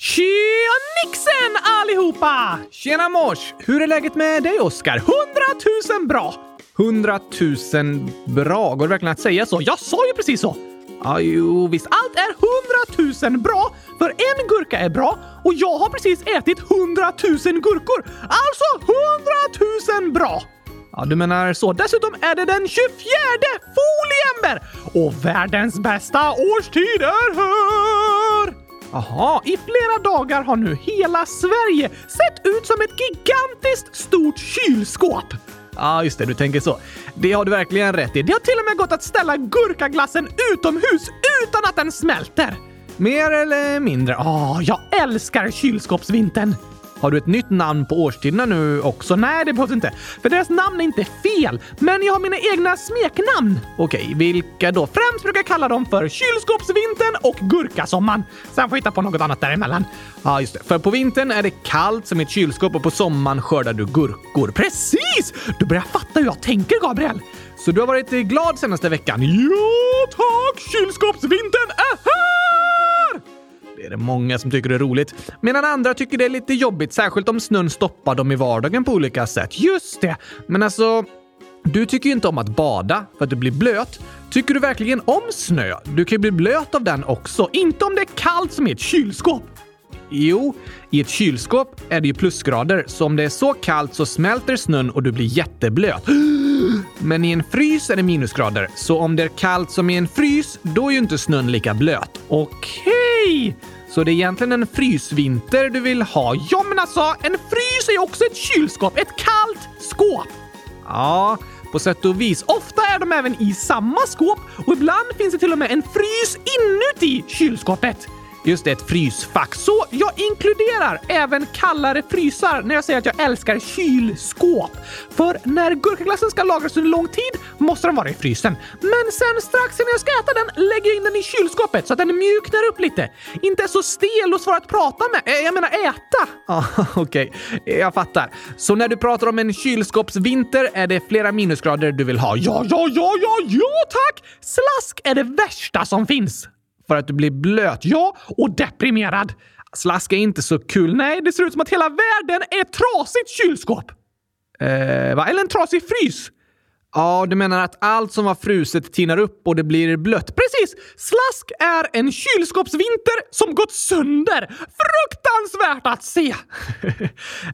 Tjonixen allihopa! Tjena mors! Hur är läget med dig, Oskar? 100 000 bra! 100 000 bra? Går det verkligen att säga så? Jag sa ju precis så! Ja, jo, visst. Allt är 100 000 bra, för en gurka är bra och jag har precis ätit 100 000 gurkor. Alltså 100 000 bra! Ja, du menar så. Dessutom är det den 24 foliember! Och världens bästa årstid är här! Aha, i flera dagar har nu hela Sverige sett ut som ett gigantiskt stort kylskåp. Ja, just det, du tänker så. Det har du verkligen rätt i. Det har till och med gått att ställa gurkaglassen utomhus utan att den smälter. Mer eller mindre. Jag älskar kylskåpsvintern. Har du ett nytt namn på årstiderna nu också? Nej, det behövs inte. För deras namn är inte fel, men jag har mina egna smeknamn. Okej, vilka då? Främst brukar jag kalla dem för kylskåpsvintern och gurkasommaren. Sen får jag hitta på något annat däremellan. Ja, just det. För på vintern är det kallt som ett kylskåp och på sommaren skördar du gurkor. Precis! Du börjar fatta hur jag tänker, Gabriel. Så du har varit glad senaste veckan. Ja, tack! Kylskåpsvintern är här! Det är det många som tycker det är roligt. Medan andra tycker det är lite jobbigt. Särskilt om snön stoppar dem i vardagen på olika sätt. Just det. Men alltså, du tycker ju inte om att bada för att du blir blöt. Tycker du verkligen om snö? Du kan ju bli blöt av den också. Inte om det är kallt som i ett kylskåp. Jo, i ett kylskåp är det ju plusgrader. Så om det är så kallt så smälter snön och du blir jätteblöt. Men i en frys är det minusgrader. Så om det är kallt som i en frys, då är ju inte snön lika blöt. Okej! Så det är egentligen en frysvinter du vill ha. Ja, men alltså, en frys är ju också ett kylskåp. Ett kallt skåp. Ja, på sätt och vis. Ofta är de även i samma skåp. Och ibland finns det till och med en frys inuti kylskåpet. Just det, ett frysfack. Så jag inkluderar även kallare frysar när jag säger att jag älskar kylskåp. För när gurkaglassen ska lagras under lång tid måste den vara i frysen. Men sen strax när jag ska äta den lägger jag in den i kylskåpet så att den mjuknar upp lite. Inte så stel och svår att prata med. Jag menar äta. Okej. Jag fattar. Så när du pratar om en kylskåpsvinter är det flera minusgrader du vill ha. Ja, tack! Slask är det värsta som finns. För att du blir blöt, ja, och deprimerad. Slask är inte så kul. Nej, det ser ut som att hela världen är ett trasigt kylskåp. Va? Eller en trasig frys. Ja, du menar att allt som var fruset tinar upp och det blir blött. Precis! Slask är en kylskåpsvinter som gått sönder. Fruktansvärt att se!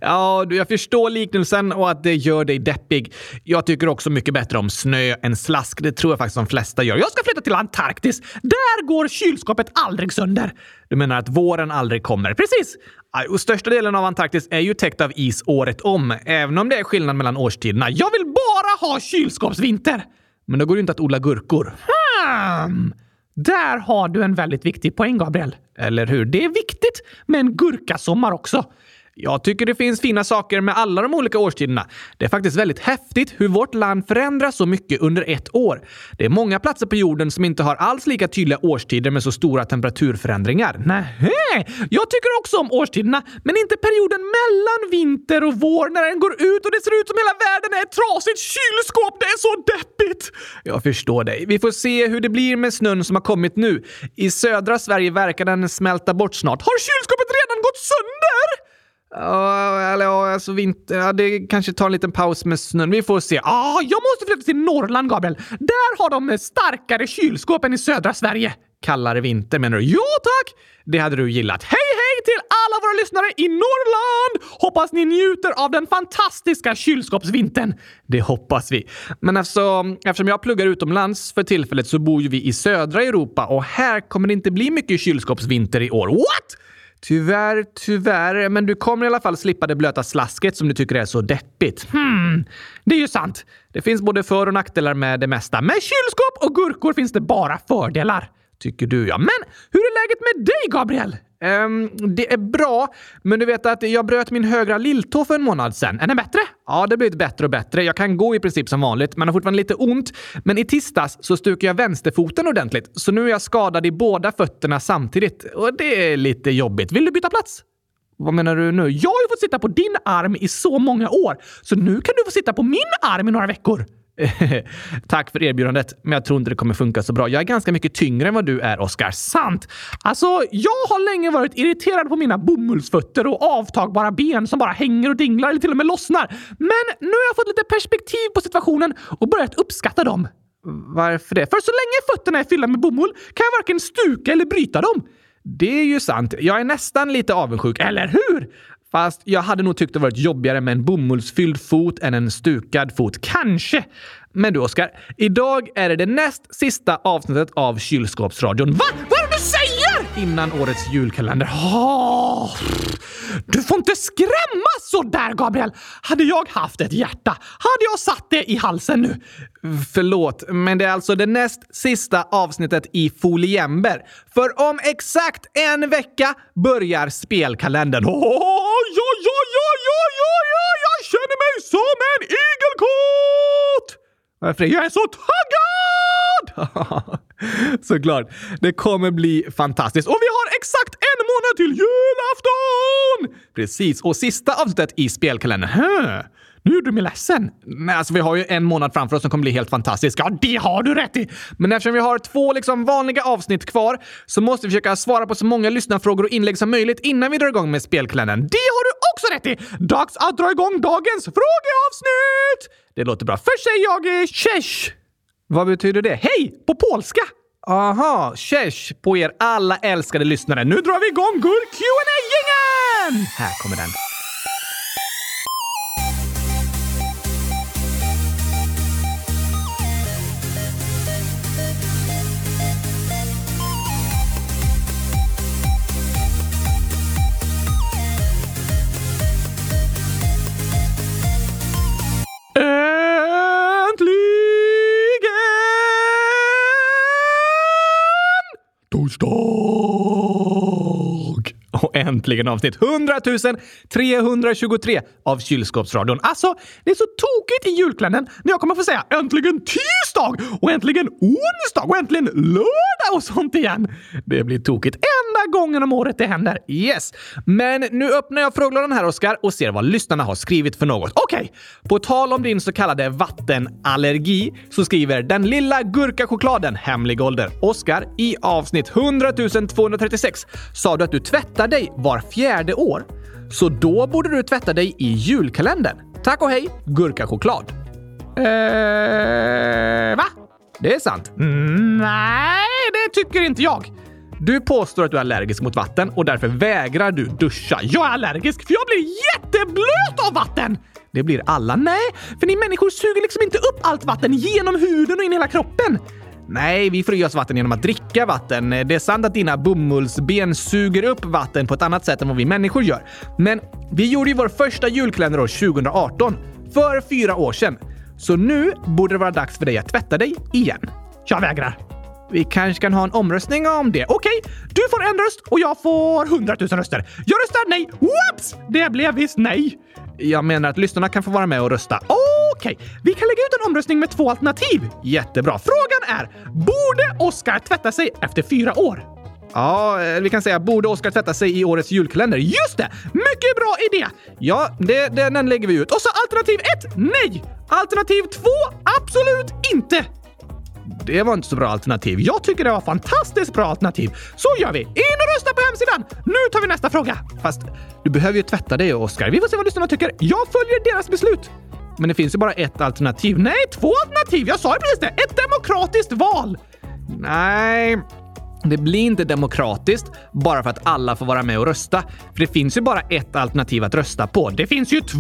Ja, jag förstår liknelsen och att det gör dig deppig. Jag tycker också mycket bättre om snö än slask. Det tror jag faktiskt de flesta gör. Jag ska flytta till Antarktis. Där går kylskåpet aldrig sönder. Du menar att våren aldrig kommer. Precis! Och största delen av Antarktis är ju täckt av is året om. Även om det är skillnad mellan årstiderna. Jag vill bara ha kylskåpsvinter. Men då går det inte att odla gurkor. Där har du en väldigt viktig poäng, Gabriel. Eller hur? Det är viktigt med en gurkasommar också. Jag tycker det finns fina saker med alla de olika årstiderna. Det är faktiskt väldigt häftigt hur vårt land förändras så mycket under ett år. Det är många platser på jorden som inte har alls lika tydliga årstider med så stora temperaturförändringar. Nej, jag tycker också om årstiderna, men inte perioden mellan vinter och vår när den går ut och det ser ut som hela världen är ett trasigt kylskåp. Det är så deppigt! Jag förstår dig. Vi får se hur det blir med snön som har kommit nu. I södra Sverige verkar den smälta bort snart. Har kylskåpet redan gått sönder? Det kanske tar en liten paus med snön. Vi får se. Jag måste flytta till Norrland, Gabriel. Där har de starkare kylskåp än i södra Sverige. Kallare vinter, menar du? Jo, tack! Det hade du gillat. Hej till alla våra lyssnare i Norrland! Hoppas ni njuter av den fantastiska kylskåpsvintern. Det hoppas vi. Men alltså, eftersom jag pluggar utomlands för tillfället så bor ju vi i södra Europa. Och här kommer det inte bli mycket kylskåpsvinter i år. What?! Tyvärr, men du kommer i alla fall slippa det blöta slasket som du tycker är så deppigt. Det är ju sant. Det finns både för- och nackdelar med det mesta. Med kylskåp och gurkor finns det bara fördelar, tycker du, ja. Men hur är läget med dig, Gabriel? Det är bra, men du vet att jag bröt min högra lilltå för en månad sedan. Är den bättre? Ja, det blivit bättre och bättre. Jag kan gå i princip som vanligt, men har fortfarande lite ont. Men i tisdags så stukade jag vänsterfoten ordentligt. Så nu är jag skadad i båda fötterna samtidigt. Och det är lite jobbigt. Vill du byta plats? Vad menar du nu? Jag har ju fått sitta på din arm i så många år. Så nu kan du få sitta på min arm i några veckor. Tack för erbjudandet, men jag tror inte det kommer funka så bra. Jag är ganska mycket tyngre än vad du är, Oscar. Sant! Alltså, jag har länge varit irriterad på mina bomullsfötter och avtagbara ben som bara hänger och dinglar eller till och med lossnar. Men nu har jag fått lite perspektiv på situationen och börjat uppskatta dem. Varför det? För så länge fötterna är fyllda med bomull kan jag varken stuka eller bryta dem. Det är ju sant. Jag är nästan lite avundsjuk, eller hur? Fast jag hade nog tyckt det varit jobbigare med en bomullsfylld fot än en stukad fot. Kanske. Men du, Oskar, idag är det näst sista avsnittet av Kylskåpsradion. Va? Vad är det du säger? Innan årets julkalender. Oh, du får inte skrämmas så där, Gabriel. Hade jag haft ett hjärta, hade jag satt det i halsen nu. Förlåt, men det är alltså det näst sista avsnittet i Foliember. För om exakt en vecka börjar spelkalendern. Jag känner mig som en igelkott! Varför? Jag är så taggad! Såklart, det kommer bli fantastiskt. Och vi har exakt en månad till julafton! Precis, och sista avsnittet i spelkalendern. Nu är du mig ledsen. Nej, alltså vi har ju en månad framför oss som kommer bli helt fantastisk. Ja, det har du rätt i. Men eftersom vi har 2 vanliga avsnitt kvar så måste vi försöka svara på så många lyssnarfrågor och inlägg som möjligt innan vi drar igång med spelkalendern. Det har du också rätt i. Dags att dra igång dagens frågeavsnitt. Det låter bra. Först säger jag cześć. Vad betyder det? Hej på polska. Aha, cześć på er alla älskade lyssnare. Nu drar vi igång Q&A-gängen. Här kommer den. Och äntligen avsnitt 100 323 av Kylskåpsradion. Alltså, det är så tokigt i julkalendern när jag kommer få säga äntligen tisdag och äntligen onsdag och äntligen lördag och sånt igen. Det blir tokigt enda gången om året det händer. Yes, men nu öppnar jag frågelådan här, Oskar, och ser vad lyssnarna har skrivit för något. Okej, på tal om din så kallade vattenallergi så skriver den lilla gurkachokladen hemlig ålder. Oskar, i avsnitt 100 236 sa du att du tvättar dig var 4:e år. Så då borde du tvätta dig i julkalendern. Tack och hej, gurkachoklad. Va? Det är sant. Nej, det tycker inte jag. Du påstår att du är allergisk mot vatten och därför vägrar du duscha. Jag är allergisk för jag blir jätteblöt av vatten. Det blir alla. Nej, för ni människor suger liksom inte upp allt vatten genom huden och in i hela kroppen. Nej, vi frigörs vatten genom att dricka vatten. Det är sant att dina bomullsben suger upp vatten på ett annat sätt än vad vi människor gör. Men vi gjorde ju vår första julkalender år 2018, för 4 år sedan. Så nu borde det vara dags för dig att tvätta dig igen. Jag vägrar. Vi kanske kan ha en omröstning om det. Okej, du får en röst och jag får 100 000 röster. Jag röstar nej. Whoops! Det blev visst nej. Jag menar att lyssnarna kan få vara med och rösta. Okej, vi kan lägga ut en omröstning med 2 alternativ. Jättebra. Frågan är, borde Oscar tvätta sig efter 4 år? Ja, vi kan säga, borde Oscar tvätta sig i årets julkalender? Just det! Mycket bra idé! Ja, den lägger vi ut. Och så alternativ 1, nej! Alternativ 2, absolut inte! Det var inte så bra alternativ. Jag tycker det var fantastiskt bra alternativ. Så gör vi. In och rösta på hemsidan. Nu tar vi nästa fråga. Fast du behöver ju tvätta dig, Oskar. Vi får se vad lyssnarna tycker. Jag följer deras beslut. Men det finns ju bara ett alternativ. Nej, 2 alternativ. Jag sa ju precis det. Ett demokratiskt val. Nej, det blir inte demokratiskt bara för att alla får vara med och rösta. För det finns ju bara ett alternativ att rösta på. Det finns ju 2!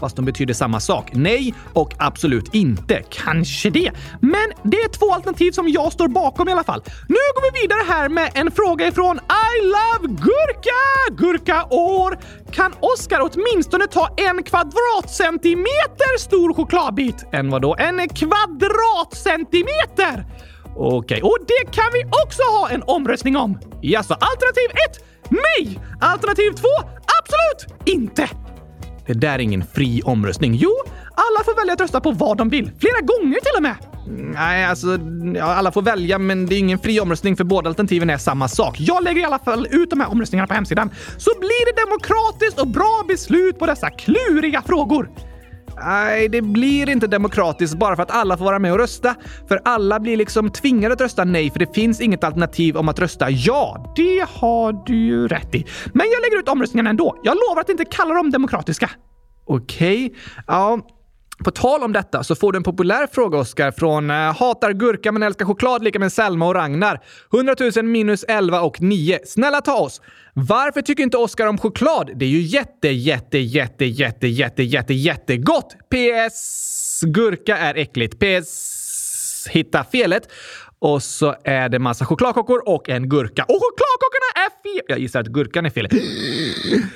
Fast de betyder samma sak. Nej och absolut inte. Kanske det. Men det är 2 alternativ som jag står bakom i alla fall. Nu går vi vidare här med en fråga ifrån I Love Gurka! Gurka år! Kan Oscar åtminstone ta en kvadratcentimeter stor chokladbit? En vadå? En kvadratcentimeter! Okej, och det kan vi också ha en omröstning om. Jaså, alternativ 1, nej! Alternativ 2, absolut inte! Det där är ingen fri omröstning. Jo, alla får välja att rösta på vad de vill. Flera gånger till och med. Nej, alltså, alla får välja, men det är ingen fri omröstning för båda alternativen är samma sak. Jag lägger i alla fall ut de här omröstningarna på hemsidan. Så blir det demokratiskt och bra beslut på dessa kluriga frågor. Nej, det blir inte demokratiskt bara för att alla får vara med och rösta. För alla blir liksom tvingade att rösta nej, för det finns inget alternativ om att rösta ja. Det har du ju rätt i. Men jag lägger ut omröstningarna ändå. Jag lovar att inte kalla dem demokratiska. Okej. Ja. På tal om detta så får du en populär fråga, Oskar, från hatar gurka men älskar choklad lika med Selma och Ragnar. 100 000 minus 11 och 9. Snälla ta oss. Varför tycker inte Oskar om choklad? Det är ju jättegott. PS. Gurka är äckligt. PS. Hitta felet. Och så är det massa chokladkockor och en gurka. Och chokladkockorna är fel. Jag gissar att gurkan är fel.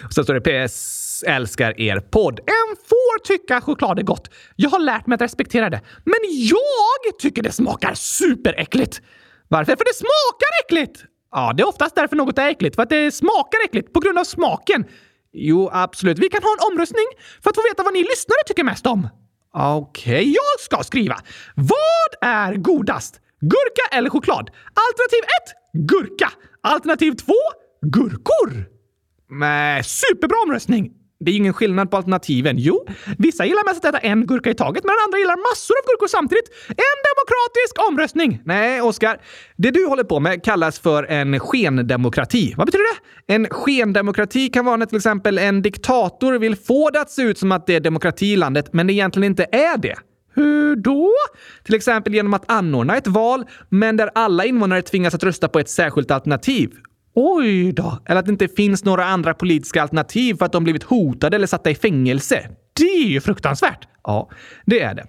Och så står det PS. Älskar er podd. En får tycka choklad är gott. Jag har lärt mig att respektera det. Men jag tycker det smakar superäckligt. Varför? För det smakar äckligt. Ja, det är oftast därför något är äckligt. För att det smakar äckligt på grund av smaken. Jo, absolut. Vi kan ha en omröstning för att få veta vad ni lyssnare tycker mest om. Okej, jag ska skriva. Vad är godast? Gurka eller choklad? Alternativ 1, gurka. Alternativ 2, gurkor. Men superbra omröstning. Det är ingen skillnad på alternativen. Jo, vissa gillar mest att äta en gurka i taget, medan andra gillar massor av gurkor samtidigt. En demokratisk omröstning. Nej, Oskar. Det du håller på med kallas för en skendemokrati. Vad betyder det? En skendemokrati kan vara när till exempel en diktator vill få det att se ut som att det är demokrati i landet, men det egentligen inte är det. Hur då? Till exempel genom att anordna ett val, men där alla invånare tvingas att rösta på ett särskilt alternativ. Oj då. Eller att det inte finns några andra politiska alternativ för att de blivit hotade eller satta i fängelse. Det är ju fruktansvärt. Ja, det är det.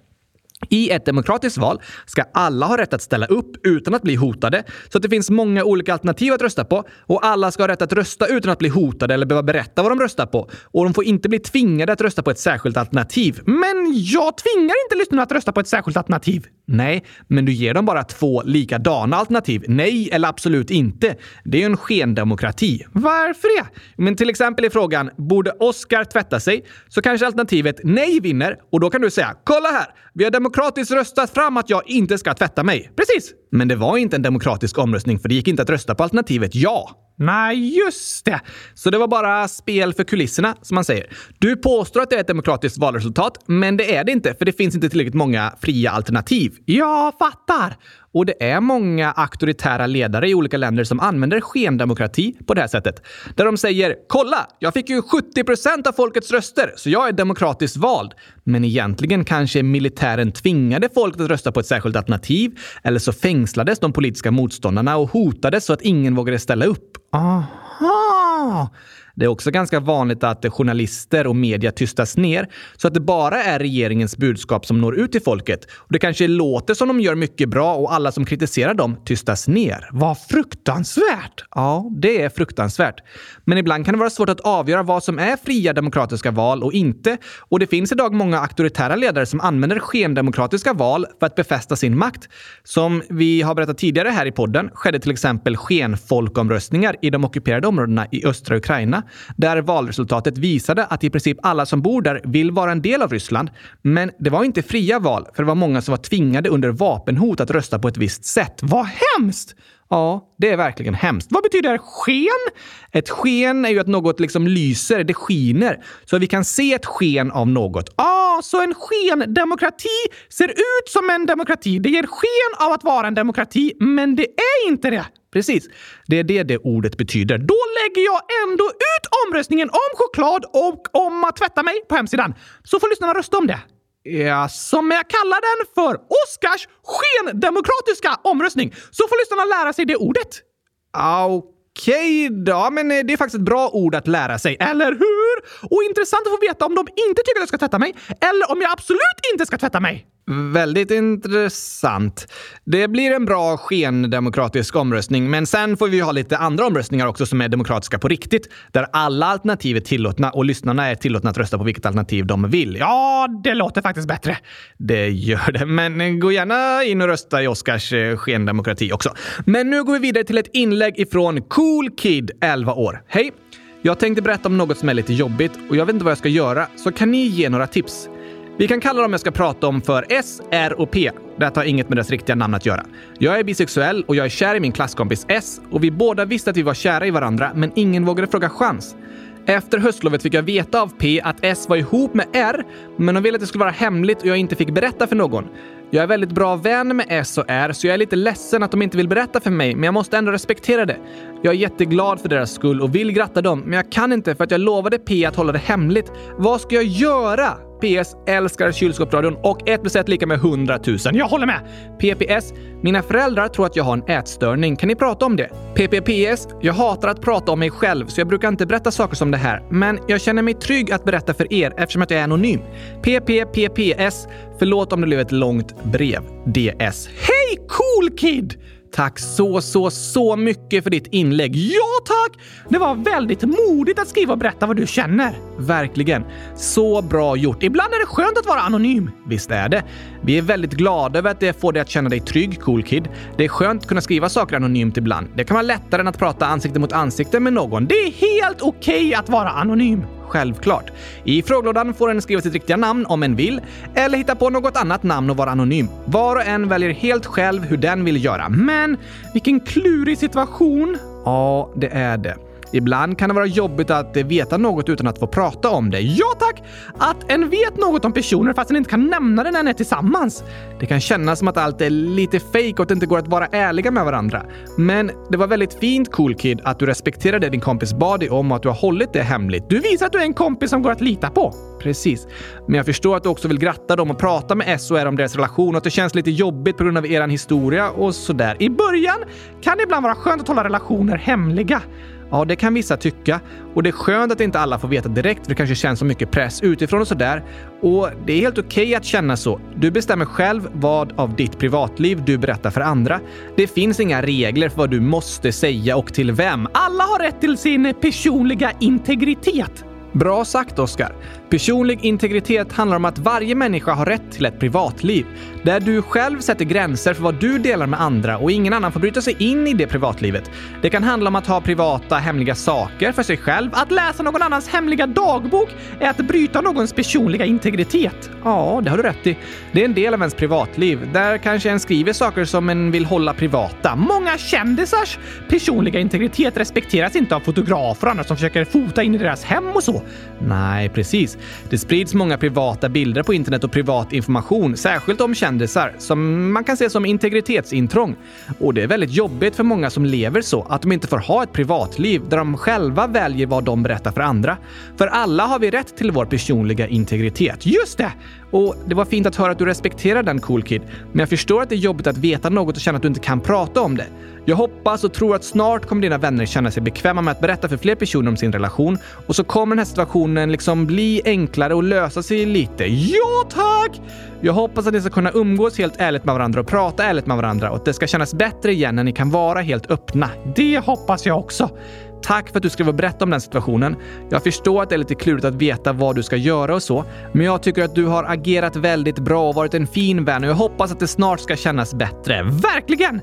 I ett demokratiskt val ska alla ha rätt att ställa upp utan att bli hotade, så att det finns många olika alternativ att rösta på, och alla ska ha rätt att rösta utan att bli hotade eller behöva berätta vad de röstar på, och de får inte bli tvingade att rösta på ett särskilt alternativ. Men jag tvingar inte lyssnarna att rösta på ett särskilt alternativ. Nej, men du ger dem bara två likadana alternativ. Nej eller absolut inte. Det är ju en skendemokrati. Varför det? Men till exempel i frågan, borde Oscar tvätta sig? Så kanske alternativet nej vinner, och då kan du säga, kolla här, vi har demokratiskt röstat fram att jag inte ska tvätta mig. Precis! Men det var inte en demokratisk omröstning, för det gick inte att rösta på alternativet ja. Nej, just det. Så det var bara spel för kulisserna, som man säger. Du påstår att det är ett demokratiskt valresultat, men det är det inte, för det finns inte tillräckligt många fria alternativ. Jag fattar. Och det är många auktoritära ledare i olika länder som använder skendemokrati på det här sättet. Där de säger, kolla, jag fick ju 70% av folkets röster, så jag är demokratiskt vald. Men egentligen kanske militären tvingade folket att rösta på ett särskilt alternativ, eller så fängslades de politiska motståndarna och hotades så att ingen vågade ställa upp. Aha! Det är också ganska vanligt att journalister och media tystas ner så att det bara är regeringens budskap som når ut till folket. Och det kanske låter som de gör mycket bra, och alla som kritiserar dem tystas ner. Vad fruktansvärt! Ja, det är fruktansvärt. Men ibland kan det vara svårt att avgöra vad som är fria demokratiska val och inte. Och det finns idag många auktoritära ledare som använder skendemokratiska val för att befästa sin makt. Som vi har berättat tidigare här i podden skedde till exempel skenfolkomröstningar i de ockuperade områdena i östra Ukraina, där valresultatet visade att i princip alla som bor där vill vara en del av Ryssland. Men det var inte fria val, för det var många som var tvingade under vapenhot att rösta på ett visst sätt. Vad hemskt! Ja, det är verkligen hemskt. Vad betyder sken? Ett sken är ju att något liksom lyser, det skiner. Så vi kan se ett sken av något. Ja, så en skendemokrati ser ut som en demokrati. Det ger sken av att vara en demokrati, men det är inte det. Precis, det är det ordet betyder. Då lägger jag ändå ut omröstningen om choklad och om att tvätta mig på hemsidan. Så får lyssnarna rösta om det. Ja, som jag kallar den för Oscars skendemokratiska omröstning. Så får lyssnarna lära sig det ordet. Okej då, men det är faktiskt ett bra ord att lära sig, eller hur? Och intressant att få veta om de inte tycker att jag ska tvätta mig, eller om jag absolut inte ska tvätta mig. Väldigt intressant. Det blir en bra skendemokratisk omröstning, men sen får vi ha lite andra omröstningar också som är demokratiska på riktigt, där alla alternativ är tillåtna och lyssnarna är tillåtna att rösta på vilket alternativ de vill. Ja, det låter faktiskt bättre. Det gör det, men gå gärna in och rösta i Oscars skendemokrati också. Men nu går vi vidare till ett inlägg ifrån Cool Kid, 11 år. Hej, jag tänkte berätta om något som är lite jobbigt och jag vet inte vad jag ska göra, så kan ni ge några tips? Vi kan kalla dem jag ska prata om för S, R och P. Det har inget med deras riktiga namn att göra. Jag är bisexuell och jag är kär i min klasskompis S, och vi båda visste att vi var kära i varandra, men ingen vågade fråga chans. Efter höstlovet fick jag veta av P att S var ihop med R, men hon ville att det skulle vara hemligt och jag inte fick berätta för någon. Jag är väldigt bra vän med S och R, så jag är lite ledsen att de inte vill berätta för mig, men jag måste ändå respektera det. Jag är jätteglad för deras skull och vill gratta dem, men jag kan inte för att jag lovade P att hålla det hemligt. Vad ska jag göra? PS älskar kylskåpsradion och 1+1 lika med 100 000. Jag håller med. PPS, mina föräldrar tror att jag har en ätstörning. Kan ni prata om det? PPPS, jag hatar att prata om mig själv så jag brukar inte berätta saker som det här. Men jag känner mig trygg att berätta för er eftersom att jag är anonym. PPPPS, förlåt om det blev ett långt brev. DS, hej cool kid! Tack så mycket för ditt inlägg. Ja tack! Det var väldigt modigt att skriva och berätta vad du känner. Verkligen. Så bra gjort. Ibland är det skönt att vara anonym. Visst är det. Vi är väldigt glada över att det får dig att känna dig trygg, cool kid. Det är skönt att kunna skriva saker anonymt ibland. Det kan vara lättare än att prata ansikte mot ansikte med någon. Det är helt okej att vara anonym. Självklart. I frågelådan får en skriva sitt riktiga namn om en vill, eller hitta på något annat namn och vara anonym. Var och en väljer helt själv hur den vill göra. Men vilken klurig situation. Ja, det är det. Ibland kan det vara jobbigt att veta något utan att få prata om det. Ja tack! Att en vet något om personer fast en inte kan nämna det när en är tillsammans. Det kan kännas som att allt är lite fake och att det inte går att vara ärliga med varandra. Men det var väldigt fint, cool kid, att du respekterade din kompis bad dig om och att du har hållit det hemligt. Du visar att du är en kompis som går att lita på. Precis. Men jag förstår att du också vill gratta dem och prata med S och R om deras relation och att det känns lite jobbigt på grund av eran historia och sådär. I början kan det ibland vara skönt att hålla relationer hemliga. Ja, det kan vissa tycka. Och det är skönt att inte alla får veta direkt för det kanske känns så mycket press utifrån och sådär. Och det är helt okej att känna så. Du bestämmer själv vad av ditt privatliv du berättar för andra. Det finns inga regler för vad du måste säga och till vem. Alla har rätt till sin personliga integritet. Bra sagt, Oskar. Personlig integritet handlar om att varje människa har rätt till ett privatliv där du själv sätter gränser för vad du delar med andra och ingen annan får bryta sig in i det privatlivet. Det kan handla om att ha privata, hemliga saker för sig själv. Att läsa någon annans hemliga dagbok är att bryta någons personliga integritet. Ja, det har du rätt i. Det är en del av ens privatliv. Där kanske en skriver saker som en vill hålla privata. Många kändisars personliga integritet respekteras inte av fotografer och andra som försöker fota in i deras hem och så. Nej, precis. Det sprids många privata bilder på internet och privat information, särskilt om kändisar, som man kan se som integritetsintrång. Och det är väldigt jobbigt för många som lever så att de inte får ha ett privatliv där de själva väljer vad de berättar för andra. För alla har vi rätt till vår personliga integritet. Just det! Och det var fint att höra att du respekterar den, cool kid. Men jag förstår att det är jobbigt att veta något och känna att du inte kan prata om det. Jag hoppas och tror att snart kommer dina vänner känna sig bekväma med att berätta för fler personer om sin relation. Och så kommer den här situationen liksom bli enklare och lösa sig lite. Ja tack! Jag hoppas att ni ska kunna umgås helt ärligt med varandra och prata ärligt med varandra. Och att det ska kännas bättre igen när ni kan vara helt öppna. Det hoppas jag också. Tack för att du skrev och berätta om den situationen. Jag förstår att det är lite klurigt att veta vad du ska göra och så. Men jag tycker att du har agerat väldigt bra och varit en fin vän. Och jag hoppas att det snart ska kännas bättre. Verkligen!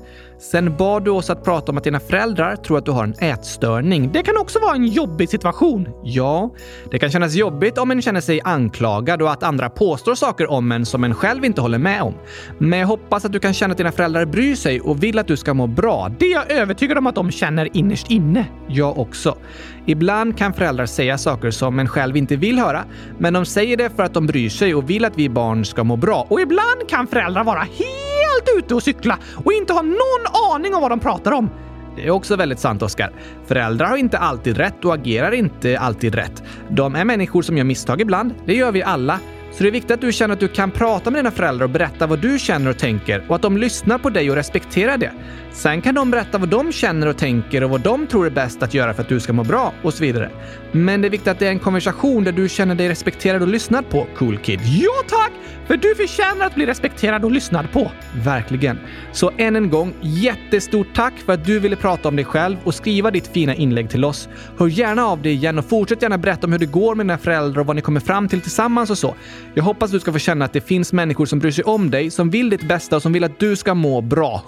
Sen bad du oss att prata om att dina föräldrar tror att du har en ätstörning. Det kan också vara en jobbig situation. Ja, det kan kännas jobbigt om en känner sig anklagad och att andra påstår saker om en som en själv inte håller med om. Men jag hoppas att du kan känna att dina föräldrar bryr sig och vill att du ska må bra. Det är jag övertygad om att de känner innerst inne. Jag också. Ibland kan föräldrar säga saker som en själv inte vill höra, men de säger det för att de bryr sig och vill att vi barn ska må bra. Och ibland kan föräldrar vara helt ute och cykla och inte ha någon aning om vad de pratar om. Det är också väldigt sant, Oskar. Föräldrar har inte alltid rätt och agerar inte alltid rätt. De är människor som gör misstag ibland. Det gör vi alla. Så det är viktigt att du känner att du kan prata med dina föräldrar och berätta vad du känner och tänker och att de lyssnar på dig och respekterar det. Sen kan de berätta vad de känner och tänker och vad de tror är bäst att göra för att du ska må bra och så vidare. Men det är viktigt att det är en konversation där du känner dig respekterad och lyssnad på, cool kid. Ja tack! För du förtjänar att bli respekterad och lyssnad på. Verkligen. Så än en gång, jättestort tack för att du ville prata om dig själv och skriva ditt fina inlägg till oss. Hör gärna av dig igen och fortsätt gärna berätta om hur det går med dina föräldrar och vad ni kommer fram till tillsammans och så. Jag hoppas du ska få känna att det finns människor som bryr sig om dig, som vill ditt bästa och som vill att du ska må bra. 100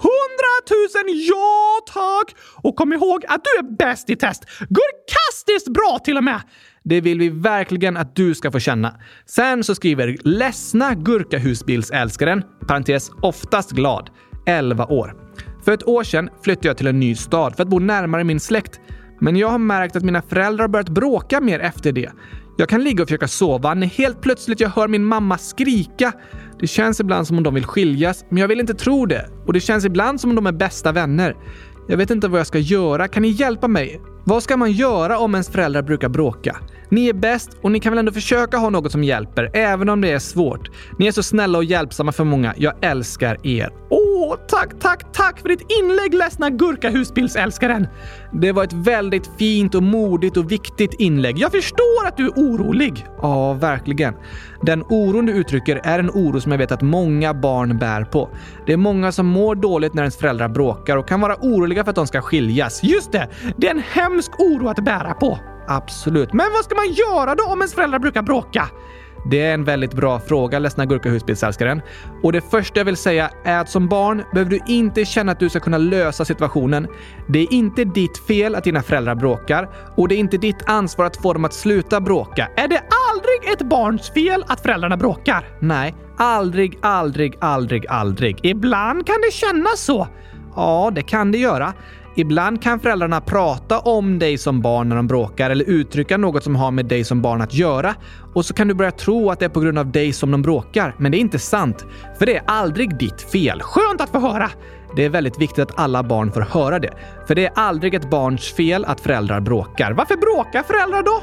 000, ja tack! Och kom ihåg att du är bäst i test. Gurkastiskt bra till och med! Det vill vi verkligen att du ska få känna. Sen så skriver ledsna gurkahusbilsälskaren, parentes oftast glad, 11 år. För ett år sedan flyttade jag till en ny stad för att bo närmare min släkt. Men jag har märkt att mina föräldrar har börjat bråka mer efter det. Jag kan ligga och försöka sova när helt plötsligt jag hör min mamma skrika. Det känns ibland som om de vill skiljas, men jag vill inte tro det. Och det känns ibland som om de är bästa vänner. Jag vet inte vad jag ska göra. Kan ni hjälpa mig? Vad ska man göra om ens föräldrar brukar bråka? Ni är bäst och ni kan väl ändå försöka ha något som hjälper, även om det är svårt. Ni är så snälla och hjälpsamma för många. Jag älskar er. Åh, tack för ditt inlägg, ledsna gurkahusbilsälskaren. Det var ett väldigt fint och modigt och viktigt inlägg. Jag förstår att du är orolig. Ja, verkligen. Den oron du uttrycker är en oro som jag vet att många barn bär på. Det är många som mår dåligt när ens föräldrar bråkar och kan vara oroliga för att de ska skiljas. Just det, det är en hemsk oro att bära på. Absolut, men vad ska man göra då om ens föräldrar brukar bråka? Det är en väldigt bra fråga, ledsna gurkahusbilsälskaren. Och det första jag vill säga är att som barn behöver du inte känna att du ska kunna lösa situationen. Det är inte ditt fel att dina föräldrar bråkar. Och det är inte ditt ansvar att få dem att sluta bråka. Är det aldrig ett barns fel att föräldrarna bråkar? Nej, aldrig. Ibland kan det kännas så. Ja, det kan det göra. Ibland kan föräldrarna prata om dig som barn när de bråkar eller uttrycka något som har med dig som barn att göra. Och så kan du börja tro att det är på grund av dig som de bråkar. Men det är inte sant, för det är aldrig ditt fel. Skönt att få höra! Det är väldigt viktigt att alla barn får höra det. För det är aldrig ett barns fel att föräldrar bråkar. Varför bråkar föräldrar då?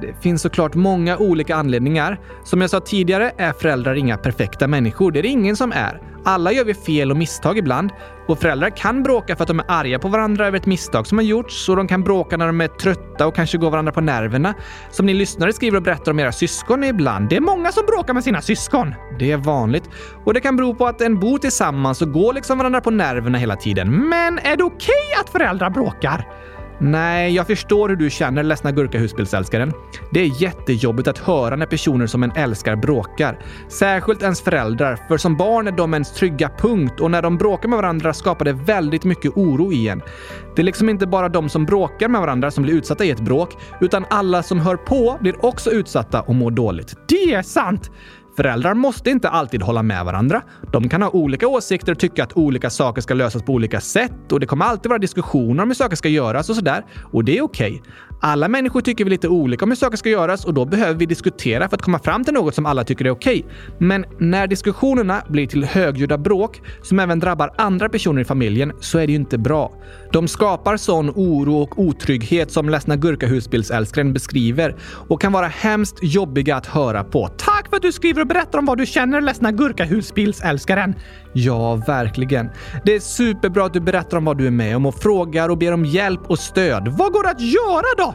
Det finns såklart många olika anledningar. Som jag sa tidigare är föräldrar inga perfekta människor. Det är det ingen som är. Alla gör vi fel och misstag ibland. Och föräldrar kan bråka för att de är arga på varandra över ett misstag som har gjorts. Och de kan bråka när de är trötta och kanske går varandra på nerverna. Som ni lyssnare skriver och berättar om era syskon ibland. Det är många som bråkar med sina syskon. Det är vanligt. Och det kan bero på att en bor tillsammans och går liksom varandra på nerverna hela tiden. Men är det okej att föräldrar bråkar? Nej, jag förstår hur du känner, ledsna gurkahusbilsälskaren. Det är jättejobbigt att höra när personer som en älskar bråkar. Särskilt ens föräldrar, för som barn är de ens trygga punkt. Och när de bråkar med varandra skapar det väldigt mycket oro i en. Det är liksom inte bara de som bråkar med varandra som blir utsatta i ett bråk. Utan alla som hör på blir också utsatta och mår dåligt. Det är sant! Föräldrar måste inte alltid hålla med varandra. De kan ha olika åsikter och tycka att olika saker ska lösas på olika sätt. Och det kommer alltid vara diskussioner om hur saker ska göras och sådär. Och det är okej. Alla människor tycker vi lite olika om hur saker ska göras. Och då behöver vi diskutera för att komma fram till något som alla tycker är okej. Men när diskussionerna blir till högljudda bråk som även drabbar andra personer i familjen så är det ju inte bra. De skapar sån oro och otrygghet som ledsna gurkahusbilsälskaren beskriver. Och kan vara hemskt jobbiga att höra på. Tack för att du skriver och berättar om vad du känner, ledsna gurkahusbilsälskaren. Ja, verkligen. Det är superbra att du berättar om vad du är med om och frågar och ber om hjälp och stöd. Vad går det att göra då?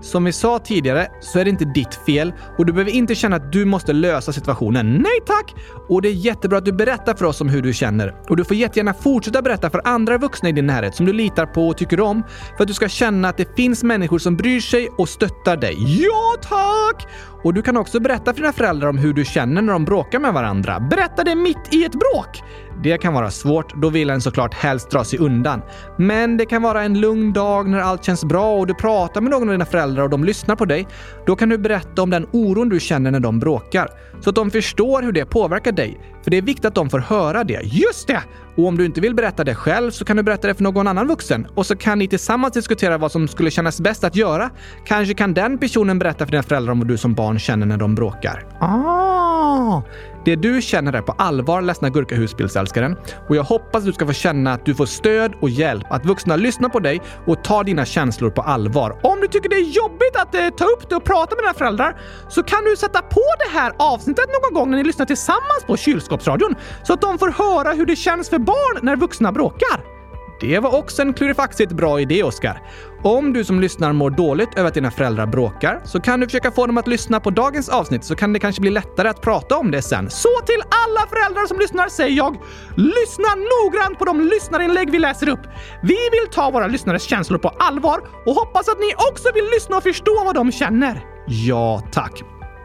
Som vi sa tidigare så är det inte ditt fel och du behöver inte känna att du måste lösa situationen. Nej tack! Och det är jättebra att du berättar för oss om hur du känner. Och du får jättegärna fortsätta berätta för andra vuxna i din närhet som du litar på och tycker om. För att du ska känna att det finns människor som bryr sig och stöttar dig. Ja tack! Och du kan också berätta för dina föräldrar om hur du känner när de bråkar med varandra. Berätta det mitt i ett bråk! Det kan vara svårt, då vill en såklart helst dra sig undan. Men det kan vara en lugn dag när allt känns bra och du pratar med någon av dina föräldrar och de lyssnar på dig. Då kan du berätta om den oron du känner när de bråkar. Så att de förstår hur det påverkar dig. För det är viktigt att de får höra det. Just det! Och om du inte vill berätta det själv så kan du berätta det för någon annan vuxen. Och så kan ni tillsammans diskutera vad som skulle kännas bäst att göra. Kanske kan den personen berätta för dina föräldrar om vad du som barn känner när de bråkar. Ah! Det du känner är på allvar, ledsna gurkahusbilsälskaren. Och jag hoppas du ska få känna att du får stöd och hjälp. Att vuxna lyssnar på dig och tar dina känslor på allvar. Om du tycker det är jobbigt att ta upp det och prata med dina föräldrar så kan du sätta på det här avsnittet någon gång när ni lyssnar tillsammans på Kylskåpsradion. Så att de får höra hur det känns för barn när vuxna bråkar. Det var också en klurifaxigt bra idé, Oskar. Om du som lyssnar mår dåligt över att dina föräldrar bråkar så kan du försöka få dem att lyssna på dagens avsnitt så kan det kanske bli lättare att prata om det sen. Så till alla föräldrar som lyssnar säger jag, lyssna noggrant på de lyssnarinlägg vi läser upp. Vi vill ta våra lyssnares känslor på allvar och hoppas att ni också vill lyssna och förstå vad de känner. Ja, tack.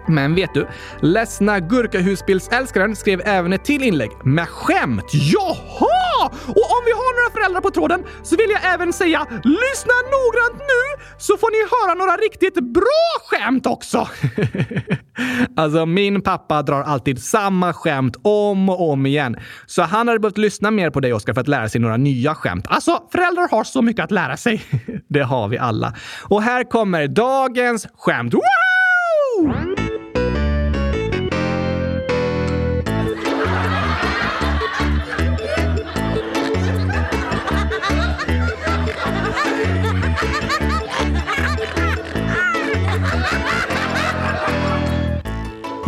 Men vet du, ledsna gurkahusbilsälskaren skrev även ett till inlägg med skämt. Jaha! Och om vi har några föräldrar på tråden så vill jag även säga, lyssna noggrant nu så får ni höra några riktigt bra skämt också. Alltså min pappa drar alltid samma skämt om och om igen. Så han hade behövt lyssna mer på dig, Oskar, för att lära sig några nya skämt. Alltså, föräldrar har så mycket att lära sig. Det har vi alla. Och här kommer dagens skämt. Wow!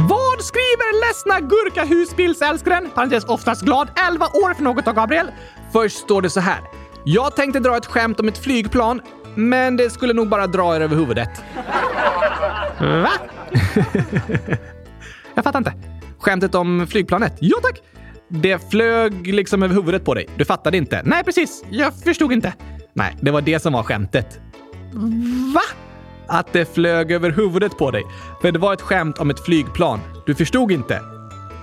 Vad skriver ledsna gurkahusbilsälskaren, parentes oftast glad, 11 år för något av Gabriel? Först står det så här: jag tänkte dra ett skämt om ett flygplan, men det skulle nog bara dra er över huvudet. Va? Jag fattar inte. Skämtet om flygplanet? Ja tack. Det flög liksom över huvudet på dig. Du fattade inte. Nej precis, jag förstod inte. Nej, det var det som var skämtet. Va? Att det flög över huvudet på dig. För det var ett skämt om ett flygplan. Du förstod inte.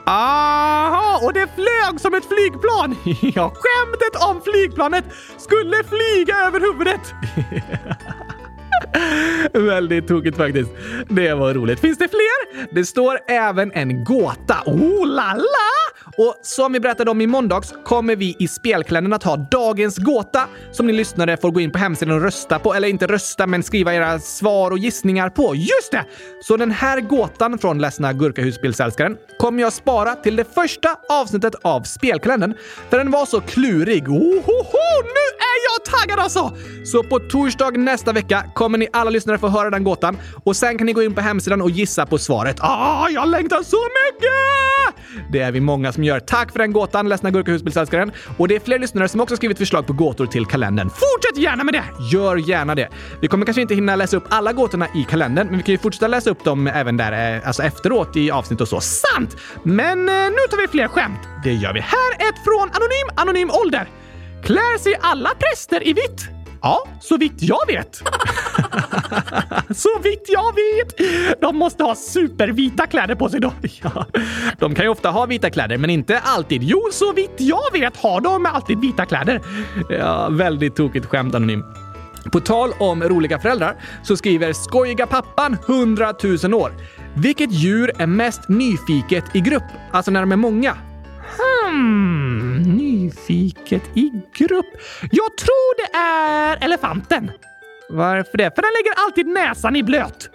Aha, och det flög som ett flygplan. Ja, skämtet om flygplanet skulle flyga över huvudet. Väldigt tokigt faktiskt. Det var roligt. Finns det fler? Det står även en gåta. Oh la la! Och som vi berättade om i måndags kommer vi i spelkalendern att ha dagens gåta som ni lyssnare får gå in på hemsidan och rösta på. Eller inte rösta, men skriva era svar och gissningar på. Just det! Så den här gåtan från ledsna gurkahusbilsälskaren kommer jag spara till det första avsnittet av spelkalendern. För den var så klurig. Ohoho, nu är jag taggad alltså! Så på torsdag nästa vecka kommer ni alla lyssnare få höra den gåtan. Och sen kan ni gå in på hemsidan och gissa på svaret. Ah, jag längtar så mycket! Det är vi många som gör. Tack för den gåtan, ledsna gurkahusbilsälskaren. Och det är fler lyssnare som också skrivit förslag på gåtor till kalendern. Fortsätt gärna med det! Gör gärna det. Vi kommer kanske inte hinna läsa upp alla gåtorna i kalendern, men vi kan ju fortsätta läsa upp dem även där, alltså efteråt i avsnitt och så. Sant! Men nu tar vi fler skämt. Det gör vi. Här ett från Anonym ålder. Klär sig alla präster i vitt? Ja, så vitt jag vet. Så vitt jag vet. De måste ha supervita kläder på sig då. Ja. De kan ju ofta ha vita kläder, men inte alltid. Jo, så vitt jag vet har de alltid vita kläder. Ja, väldigt tokigt skämt, Anonym. På tal om roliga föräldrar så skriver skojiga pappan 100 000 år. Vilket djur är mest nyfiket i grupp? Alltså när de är många. Nyfiket i grupp. Jag tror det är elefanten. Varför det? För den lägger alltid näsan i blöt.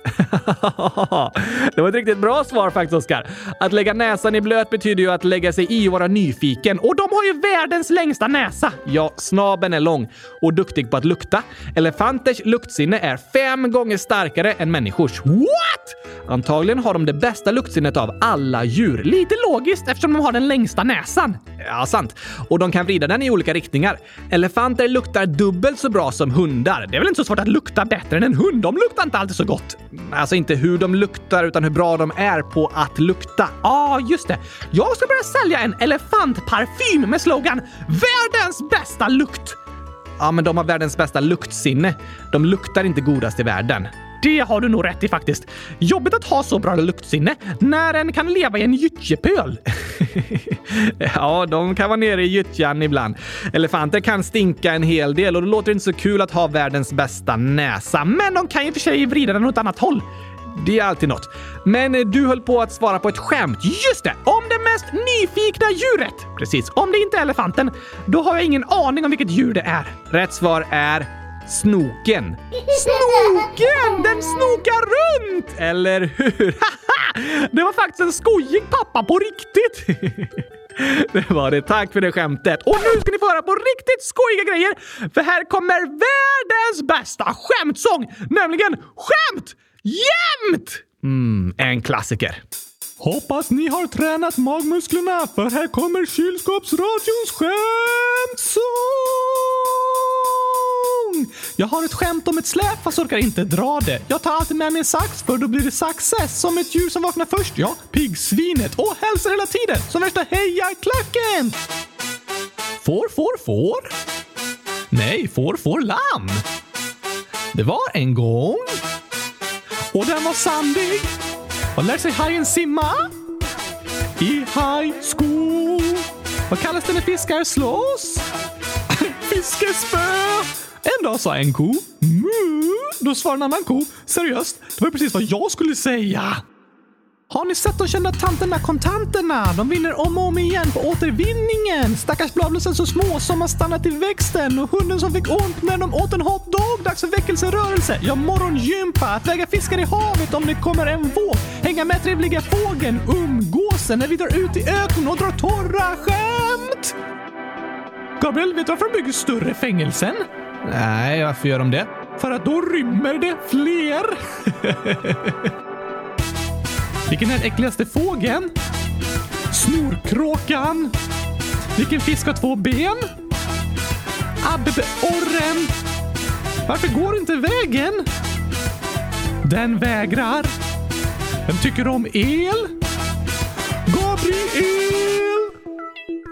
Det var ett riktigt bra svar faktiskt, Oskar. Att lägga näsan i blöt betyder ju att lägga sig i och vara nyfiken. Och de har ju världens längsta näsa. Ja, snaben är lång och duktig på att lukta. Elefanters luktsinne är 5 gånger starkare än människors. What? Antagligen har de det bästa luktsinnet av alla djur. Lite logiskt eftersom de har den längsta näsan. Ja, sant. Och de kan vrida den i olika riktningar. Elefanter luktar dubbelt så bra som hundar. Det är väl inte så svårt att lukta bättre än en hund. De luktar inte alltid så gott. Alltså inte hur de luktar utan hur bra de är på att lukta. Ja, just det. Jag ska börja sälja en elefantparfym med slogan världens bästa lukt. Ja, men de har världens bästa luktsinne. De luktar inte godast i världen. Det har du nog rätt i faktiskt. Jobbigt att ha så bra luktsinne när en kan leva i en gyttjepöl. Ja, de kan vara nere i gyttjan ibland. Elefanter kan stinka en hel del och det låter inte så kul att ha världens bästa näsa. Men de kan ju för sig vrida den åt annat håll. Det är alltid något. Men du höll på att svara på ett skämt. Just det, om det mest nyfikna djuret. Precis, om det inte är elefanten, då har jag ingen aning om vilket djur det är. Rätt svar är... snoken. Snoken! Den snokar runt! Eller hur? Det var faktiskt en skojig pappa på riktigt. Det var det. Tack för det skämtet. Och nu ska ni få höra på riktigt skojiga grejer. För här kommer världens bästa skämtsång. Nämligen skämt jämt! En klassiker. Hoppas ni har tränat magmusklerna, för här kommer kylskåpsradions skämtsång. Jag har ett skämt om ett släp fast orkar inte dra det. Jag tar alltid med mig en sax för då blir det success. Som ett djur som vaknar först, ja, piggsvinet. Och hälsar hela tiden, som värsta hejarklacken. Får? Nej, får lamm. Det var en gång. Och den var sandig. Vad lär sig hajen simma? I hajsko. Vad kallas det när fiskar slåss? Fiskespö. En dag sa en ko mu. Då svarade en annan ko. Seriöst, det var precis vad jag skulle säga. Har ni sett de kända tanterna kontanterna? De vinner om och om igen på återvinningen. Stackars bladlösen så små som har stannat i växten. Och hunden som fick ont när de åt en hotdog. Dags för väckelserörelse. Ja, morgongympa. Att väga fiskar i havet om det kommer en våg. Hänga med trevliga fågeln. Umgåsen när vi drar ut i öknen och drar torra skämt. Gabriel, vet du varför de bygger större fängelsen? Nej, varför gör de det? För att då rymmer det fler. Vilken är den äckligaste fågeln? Snorkråkan. Vilken fisk har två ben? Abborren. Varför går inte vägen? Den vägrar. Den tycker om el. Gabriel!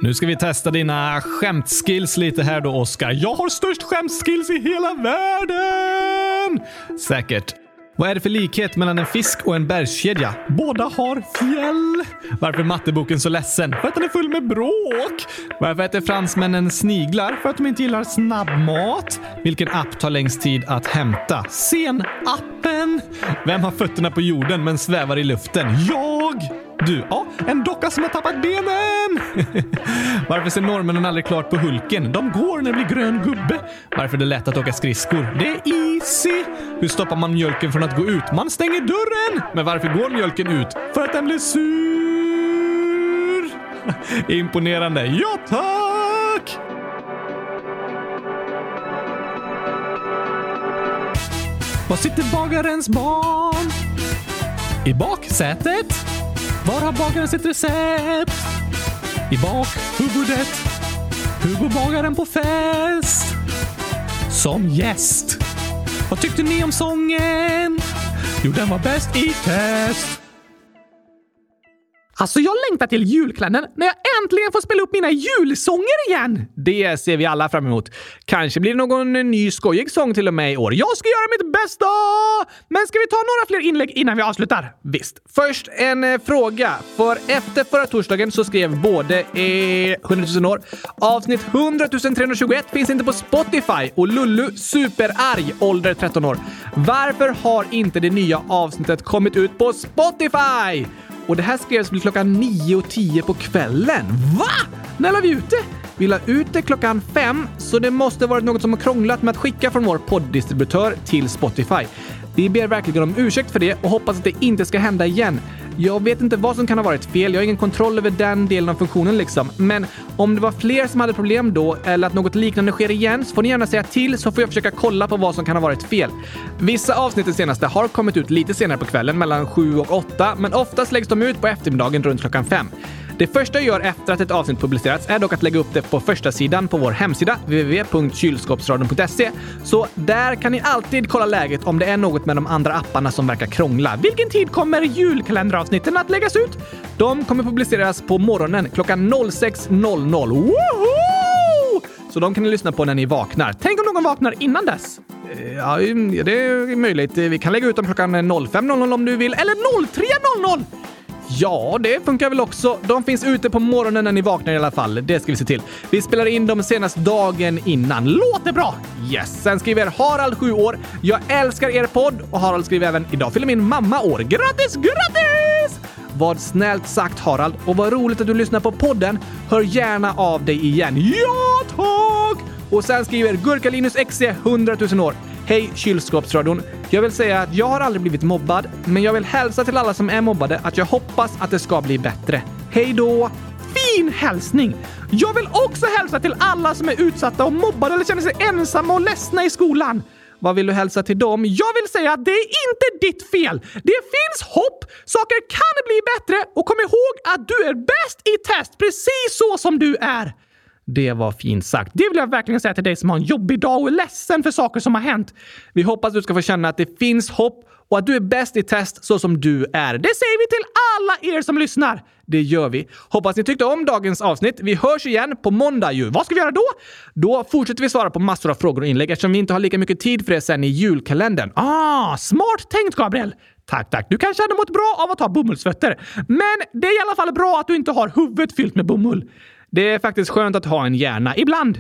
Nu ska vi testa dina skämtskills lite här då, Oskar. Jag har störst skämtskills i hela världen! Säkert. Vad är det för likhet mellan en fisk och en bergskedja? Båda har fjäll. Varför är matteboken så ledsen? För att den är full med bråk. Varför äter fransmännen sniglar? För att de inte gillar snabbmat. Vilken app tar längst tid att hämta? Sen-appen. Vem har fötterna på jorden men svävar i luften? Jag! Du, ja, en docka som har tappat benen. Varför ser norrmännen aldrig klart på Hulken? De går när det blir grön gubbe. Varför är det lätt att åka skridskor? Det är easy. Hur stoppar man mjölken från att gå ut? Man stänger dörren. Men varför går mjölken ut? För att den blir sur. Imponerande. Ja, tack! Var sitter bagarens barn? I baksätet. Var har bagaren sitt recept? I bakhuvudet. Hur går bagaren på fest? Som gäst. Vad tyckte ni om sången? Jo, den var bäst i test. Alltså, jag längtar till julkalendern när jag äntligen får spela upp mina julsånger igen. Det ser vi alla fram emot. Kanske blir det någon ny skojig sång till och med i år. Jag ska göra mitt bästa! Men ska vi ta några fler inlägg innan vi avslutar? Visst. Först en fråga. För efter förra torsdagen så skrev både 100 000 år. Avsnitt 100 321 finns inte på Spotify. Och Lullu superarg, ålder 13 år. Varför har inte det nya avsnittet kommit ut på Spotify? Och det här skrevs till klockan 9:10 på kvällen. Va? När la vi ut det? Vi la ut det klockan 5, så det måste varit något som har krånglat med att skicka från vår podddistributör till Spotify. Vi ber verkligen om ursäkt för det och hoppas att det inte ska hända igen. Jag vet inte vad som kan ha varit fel. Jag har ingen kontroll över den delen av funktionen liksom. Men om det var fler som hade problem då eller att något liknande sker igen så får ni gärna säga till så får jag försöka kolla på vad som kan ha varit fel. Vissa avsnitt i senaste har kommit ut lite senare på kvällen mellan 7 och 8 men oftast läggs de ut på eftermiddagen runt klockan 5. Det första jag gör efter att ett avsnitt publicerats är dock att lägga upp det på första sidan på vår hemsida www.kylskåpsradion.se. Så där kan ni alltid kolla läget om det är något med de andra apparna som verkar krångla. Vilken tid kommer julkalenderavsnitten att läggas ut? De kommer publiceras på morgonen klockan 06.00. Woho! Så de kan ni lyssna på när ni vaknar. Tänk om någon vaknar innan dess. Ja, det är möjligt. Vi kan lägga ut dem klockan 05.00 om du vill. Eller 03.00! Ja, det funkar väl också. De finns ute på morgonen när ni vaknar i alla fall. Det ska vi se till. Vi spelar in dem senast dagen innan. Låter bra! Yes! Sen skriver Harald 7 år. Jag älskar er podd. Och Harald skriver även idag fyller min mamma år. Grattis, grattis! Vad snällt sagt Harald. Och vad roligt att du lyssnar på podden. Hör gärna av dig igen. Ja, tack! Och sen skriver Gurkalinus XC 100 000 år. Hej kylskåpsradion. Jag vill säga att jag har aldrig blivit mobbad, men jag vill hälsa till alla som är mobbade att jag hoppas att det ska bli bättre. Hej då! Fin hälsning! Jag vill också hälsa till alla som är utsatta och mobbade eller känner sig ensamma och ledsna i skolan. Vad vill du hälsa till dem? Jag vill säga att det är inte ditt fel. Det finns hopp. Saker kan bli bättre och kom ihåg att du är bäst i test precis så som du är. Det var fint sagt. Det vill jag verkligen säga till dig som har en jobbig dag och är ledsen för saker som har hänt. Vi hoppas att du ska få känna att det finns hopp och att du är bäst i test så som du är. Det säger vi till alla er som lyssnar. Det gör vi. Hoppas ni tyckte om dagens avsnitt. Vi hörs igen på måndag ju. Vad ska vi göra då? Då fortsätter vi svara på massor av frågor och inlägg eftersom vi inte har lika mycket tid för det sen i julkalendern. Ah, smart tänkt Gabriel. Tack, tack. Du kan känna mot bra av att ha bomullsfötter. Men det är i alla fall bra att du inte har huvudet fyllt med bomull. Det är faktiskt skönt att ha en hjärna. Ibland.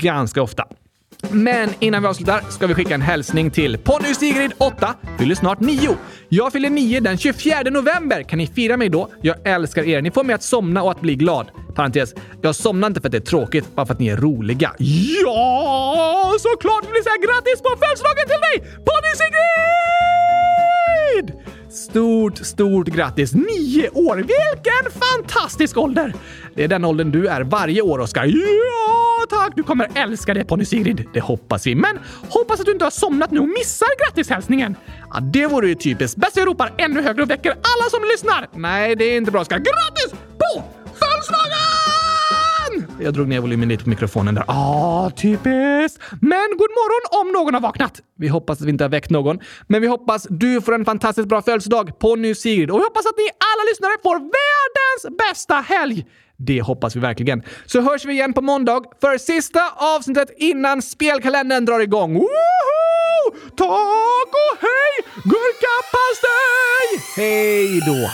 Ganska ofta. Men innan vi avslutar ska vi skicka en hälsning till Ponny Sigrid 8, fyller snart 9. Jag fyller 9 den 24 november. Kan ni fira mig då? Jag älskar er. Ni får mig att somna och att bli glad. Parentes, jag somnar inte för att det är tråkigt, bara för att ni är roliga. Ja, såklart vill jag säga grattis på födelsedagen till dig, Ponny Sigrid! Stort grattis. 9 år. Vilken fantastisk ålder. Det är den åldern du är varje år, Oskar. Ja, tack. Du kommer älska det, Ponny Sigrid. Det hoppas vi. Men hoppas att du inte har somnat nu och missar grattishälsningen. Ja, det vore ju typiskt. Bäst jag ropar ännu högre och väcker alla som lyssnar. Nej, det är inte bra, Oskar. Grattis på födelsedagen! Jag drog ner volymen lite på mikrofonen där. Ah, typiskt. Men god morgon om någon har vaknat. Vi hoppas att vi inte har väckt någon. Men vi hoppas du får en fantastiskt bra födelsedag, Ponny Sigrid. Och vi hoppas att ni alla lyssnare får världens bästa helg. Det hoppas vi verkligen. Så hörs vi igen på måndag för sista avsnittet innan spelkalendern drar igång. Woho! Tack och hej! Gurkapastej! Hej då!